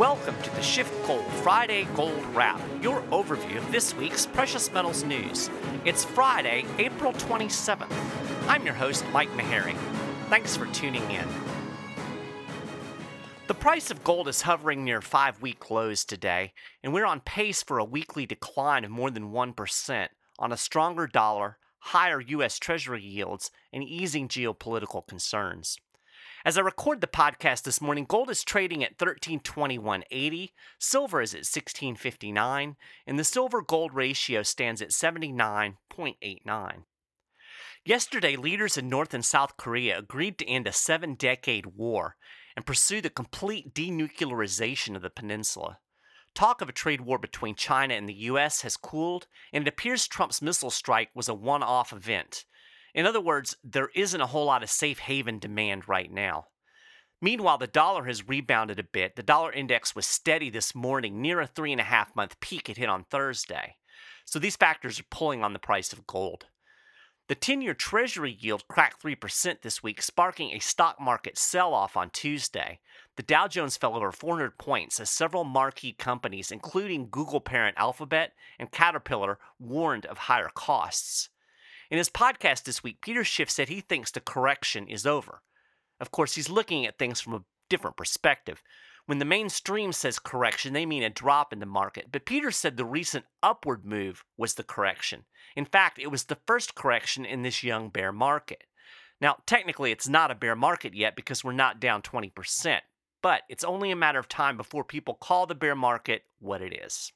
Welcome to the Shift Gold Friday Gold Wrap, your overview of this week's precious metals news. It's Friday, April 27th. I'm your host, Mike Maharry. Thanks for tuning in. The price of gold is hovering near five-week lows today, and we're on pace for a weekly decline of more than 1% on a stronger dollar, higher U.S. Treasury yields, and easing geopolitical concerns. As I record the podcast this morning, gold is trading at $1321.80, silver is at $1659, and the silver-gold ratio stands at 79.89. Yesterday, leaders in North and South Korea agreed to end a seven-decade war and pursue the complete denuclearization of the peninsula. Talk of a trade war between China and the U.S. has cooled, and it appears Trump's missile strike was a one-off event. In other words, there isn't a whole lot of safe haven demand right now. Meanwhile, the dollar has rebounded a bit. The dollar index was steady this morning, near a 3.5-month peak it hit on Thursday. So these factors are pulling on the price of gold. The 10-year Treasury yield cracked 3% this week, sparking a stock market sell-off on Tuesday. The Dow Jones fell over 400 points as several marquee companies, including Google parent Alphabet and Caterpillar, warned of higher costs. In his podcast this week, Peter Schiff said he thinks the correction is over. Of course, he's looking at things from a different perspective. When the mainstream says correction, they mean a drop in the market. But Peter said the recent upward move was the correction. In fact, it was the first correction in this young bear market. Now, technically, it's not a bear market yet because we're not down 20%. But it's only a matter of time before people call the bear market what it is.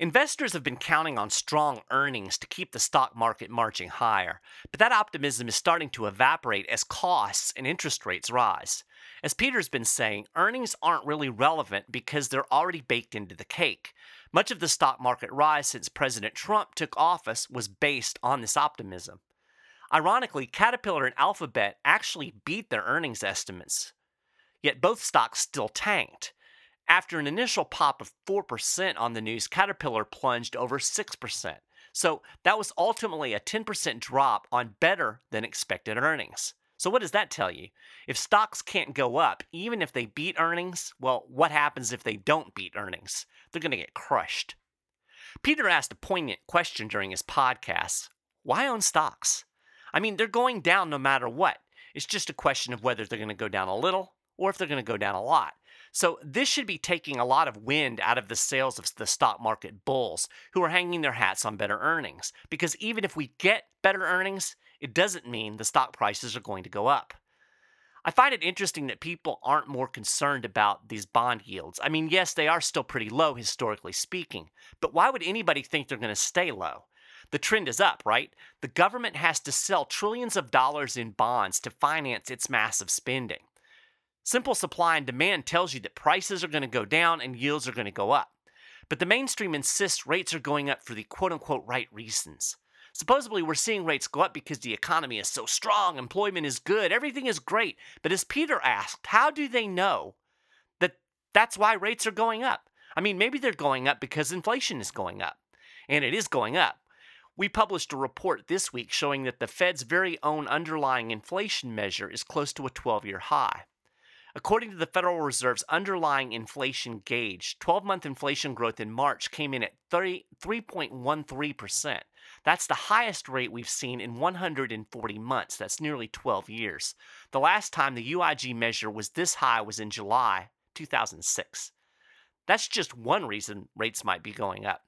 Investors have been counting on strong earnings to keep the stock market marching higher, but that optimism is starting to evaporate as costs and interest rates rise. As Peter's been saying, earnings aren't really relevant because they're already baked into the cake. Much of the stock market rise since President Trump took office was based on this optimism. Ironically, Caterpillar and Alphabet actually beat their earnings estimates, yet both stocks still tanked. After an initial pop of 4% on the news, Caterpillar plunged over 6%. So that was ultimately a 10% drop on better-than-expected earnings. So what does that tell you? If stocks can't go up, even if they beat earnings, well, what happens if they don't beat earnings? They're going to get crushed. Peter asked a poignant question during his podcast. Why own stocks? I mean, they're going down no matter what. It's just a question of whether they're going to go down a little or if they're going to go down a lot. So this should be taking a lot of wind out of the sails of the stock market bulls who are hanging their hats on better earnings, because even if we get better earnings, it doesn't mean the stock prices are going to go up. I find it interesting that people aren't more concerned about these bond yields. I mean, yes, they are still pretty low historically speaking, but why would anybody think they're going to stay low? The trend is up, right? The government has to sell trillions of dollars in bonds to finance its massive spending. Simple supply and demand tells you that prices are going to go down and yields are going to go up. But the mainstream insists rates are going up for the quote-unquote right reasons. Supposedly, we're seeing rates go up because the economy is so strong, employment is good, everything is great. But as Peter asked, how do they know that that's why rates are going up? I mean, maybe they're going up because inflation is going up. And it is going up. We published a report this week showing that the Fed's very own underlying inflation measure is close to a 12-year high. According to the Federal Reserve's underlying inflation gauge, 12-month inflation growth in March came in at 3.13%. That's the highest rate we've seen in 140 months. That's nearly 12 years. The last time the UIG measure was this high was in July 2006. That's just one reason rates might be going up.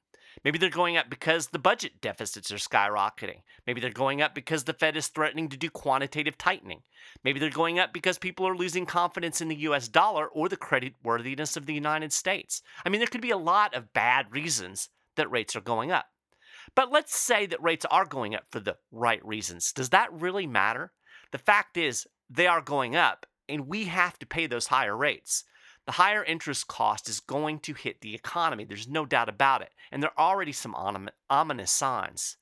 Maybe they're going up because the budget deficits are skyrocketing. Maybe they're going up because the Fed is threatening to do quantitative tightening. Maybe they're going up because people are losing confidence in the U.S. dollar or the creditworthiness of the United States. I mean, there could be a lot of bad reasons that rates are going up. But let's say that rates are going up for the right reasons. Does that really matter? The fact is, they are going up, and we have to pay those higher rates. The higher interest cost is going to hit the economy. There's no doubt about it. And there are already some ominous signs.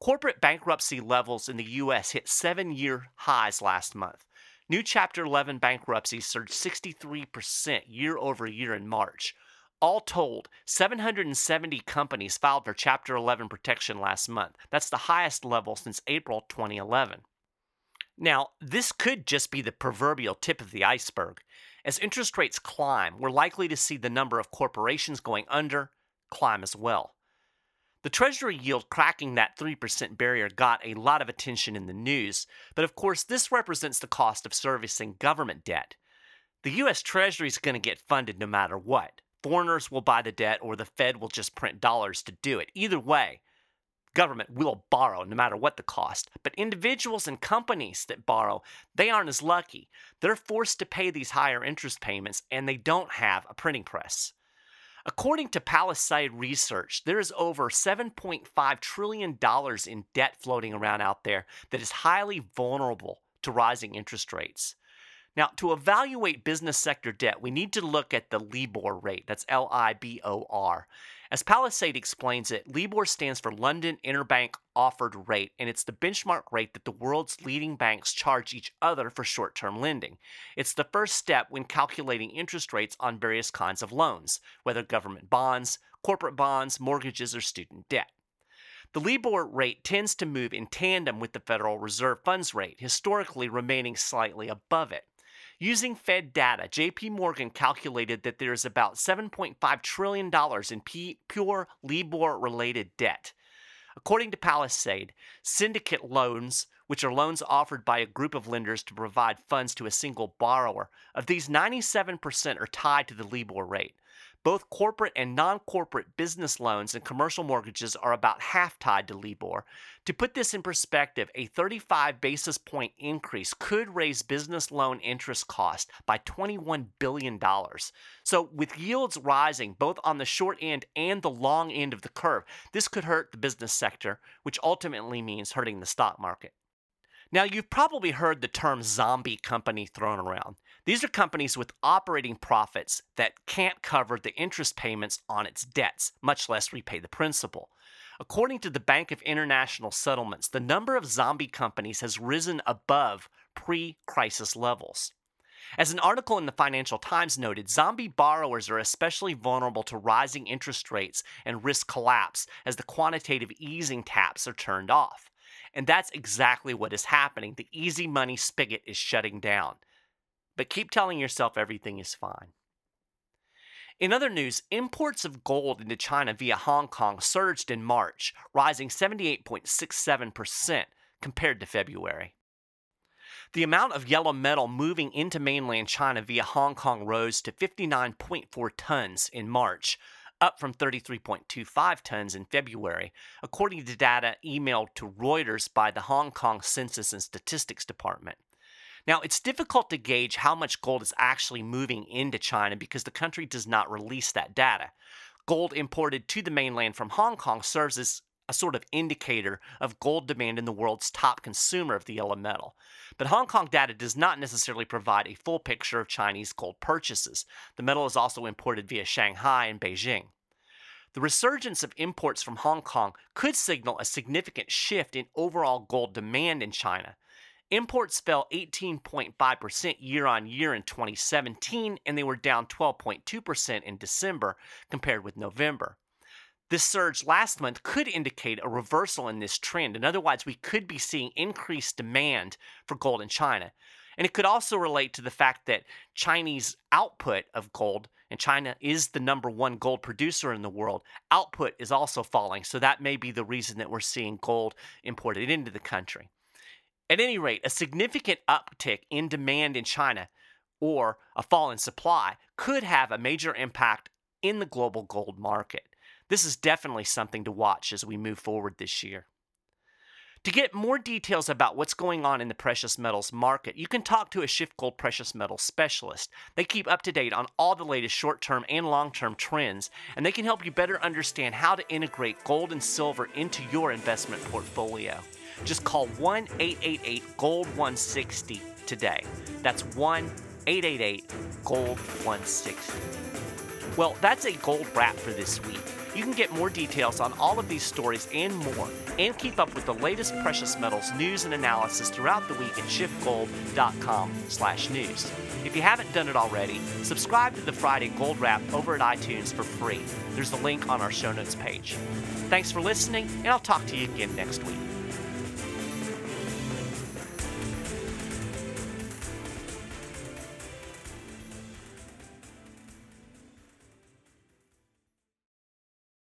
Corporate bankruptcy levels in the U.S. hit seven-year highs last month. New Chapter 11 bankruptcies surged 63% year over year in March. All told, 770 companies filed for Chapter 11 protection last month. That's the highest level since April 2011. Now, this could just be the proverbial tip of the iceberg. As interest rates climb, we're likely to see the number of corporations going under climb as well. The Treasury yield cracking that 3% barrier got a lot of attention in the news, but of course this represents the cost of servicing government debt. The U.S. Treasury is going to get funded no matter what. Foreigners will buy the debt, or the Fed will just print dollars to do it. Either way, government will borrow no matter what the cost. But individuals and companies that borrow, they aren't as lucky. They're forced to pay these higher interest payments, and they don't have a printing press. According to Palisade Research, there is over $7.5 trillion in debt floating around out there that is highly vulnerable to rising interest rates. Now, to evaluate business sector debt, we need to look at the LIBOR rate. That's L-I-B-O-R. As Palisade explains it, LIBOR stands for London Interbank Offered Rate, and it's the benchmark rate that the world's leading banks charge each other for short-term lending. It's the first step when calculating interest rates on various kinds of loans, whether government bonds, corporate bonds, mortgages, or student debt. The LIBOR rate tends to move in tandem with the Federal Reserve funds rate, historically remaining slightly above it. Using Fed data, JP Morgan calculated that there is about $7.5 trillion in pure LIBOR-related debt. According to Palisade, syndicate loans, which are loans offered by a group of lenders to provide funds to a single borrower, of these 97% are tied to the LIBOR rate. Both corporate and non-corporate business loans and commercial mortgages are about half tied to LIBOR. To put this in perspective, a 35 basis point increase could raise business loan interest cost by $21 billion. So with yields rising both on the short end and the long end of the curve, this could hurt the business sector, which ultimately means hurting the stock market. Now, you've probably heard the term zombie company thrown around. These are companies with operating profits that can't cover the interest payments on its debts, much less repay the principal. According to the Bank of International Settlements, the number of zombie companies has risen above pre-crisis levels. As an article in the Financial Times noted, zombie borrowers are especially vulnerable to rising interest rates and risk collapse as the quantitative easing taps are turned off. And that's exactly what is happening. The easy money spigot is shutting down. But keep telling yourself everything is fine. In other news, imports of gold into China via Hong Kong surged in March, rising 78.67% compared to February. The amount of yellow metal moving into mainland China via Hong Kong rose to 59.4 tons in March, up from 33.25 tons in February, according to data emailed to Reuters by the Hong Kong Census and Statistics Department. Now, it's difficult to gauge how much gold is actually moving into China because the country does not release that data. Gold imported to the mainland from Hong Kong serves as a sort of indicator of gold demand in the world's top consumer of the yellow metal. But Hong Kong data does not necessarily provide a full picture of Chinese gold purchases. The metal is also imported via Shanghai and Beijing. The resurgence of imports from Hong Kong could signal a significant shift in overall gold demand in China. Imports fell 18.5% year-on-year in 2017, and they were down 12.2% in December compared with November. This surge last month could indicate a reversal in this trend, and otherwise we could be seeing increased demand for gold in China. And it could also relate to the fact that Chinese output of gold, and China is the number one gold producer in the world, output is also falling, so that may be the reason that we're seeing gold imported into the country. At any rate, a significant uptick in demand in China, or a fall in supply, could have a major impact in the global gold market. This is definitely something to watch as we move forward this year. To get more details about what's going on in the precious metals market, you can talk to a Shift Gold precious metals specialist. They keep up to date on all the latest short-term and long-term trends, and they can help you better understand how to integrate gold and silver into your investment portfolio. Just call 1-888-GOLD160 today. That's 1-888-GOLD160. Well, that's a gold wrap for this week. You can get more details on all of these stories and more, and keep up with the latest precious metals news and analysis throughout the week at shiftgold.com/news. If you haven't done it already, subscribe to the Friday Gold Wrap over at iTunes for free. There's the link on our show notes page. Thanks for listening, and I'll talk to you again next week.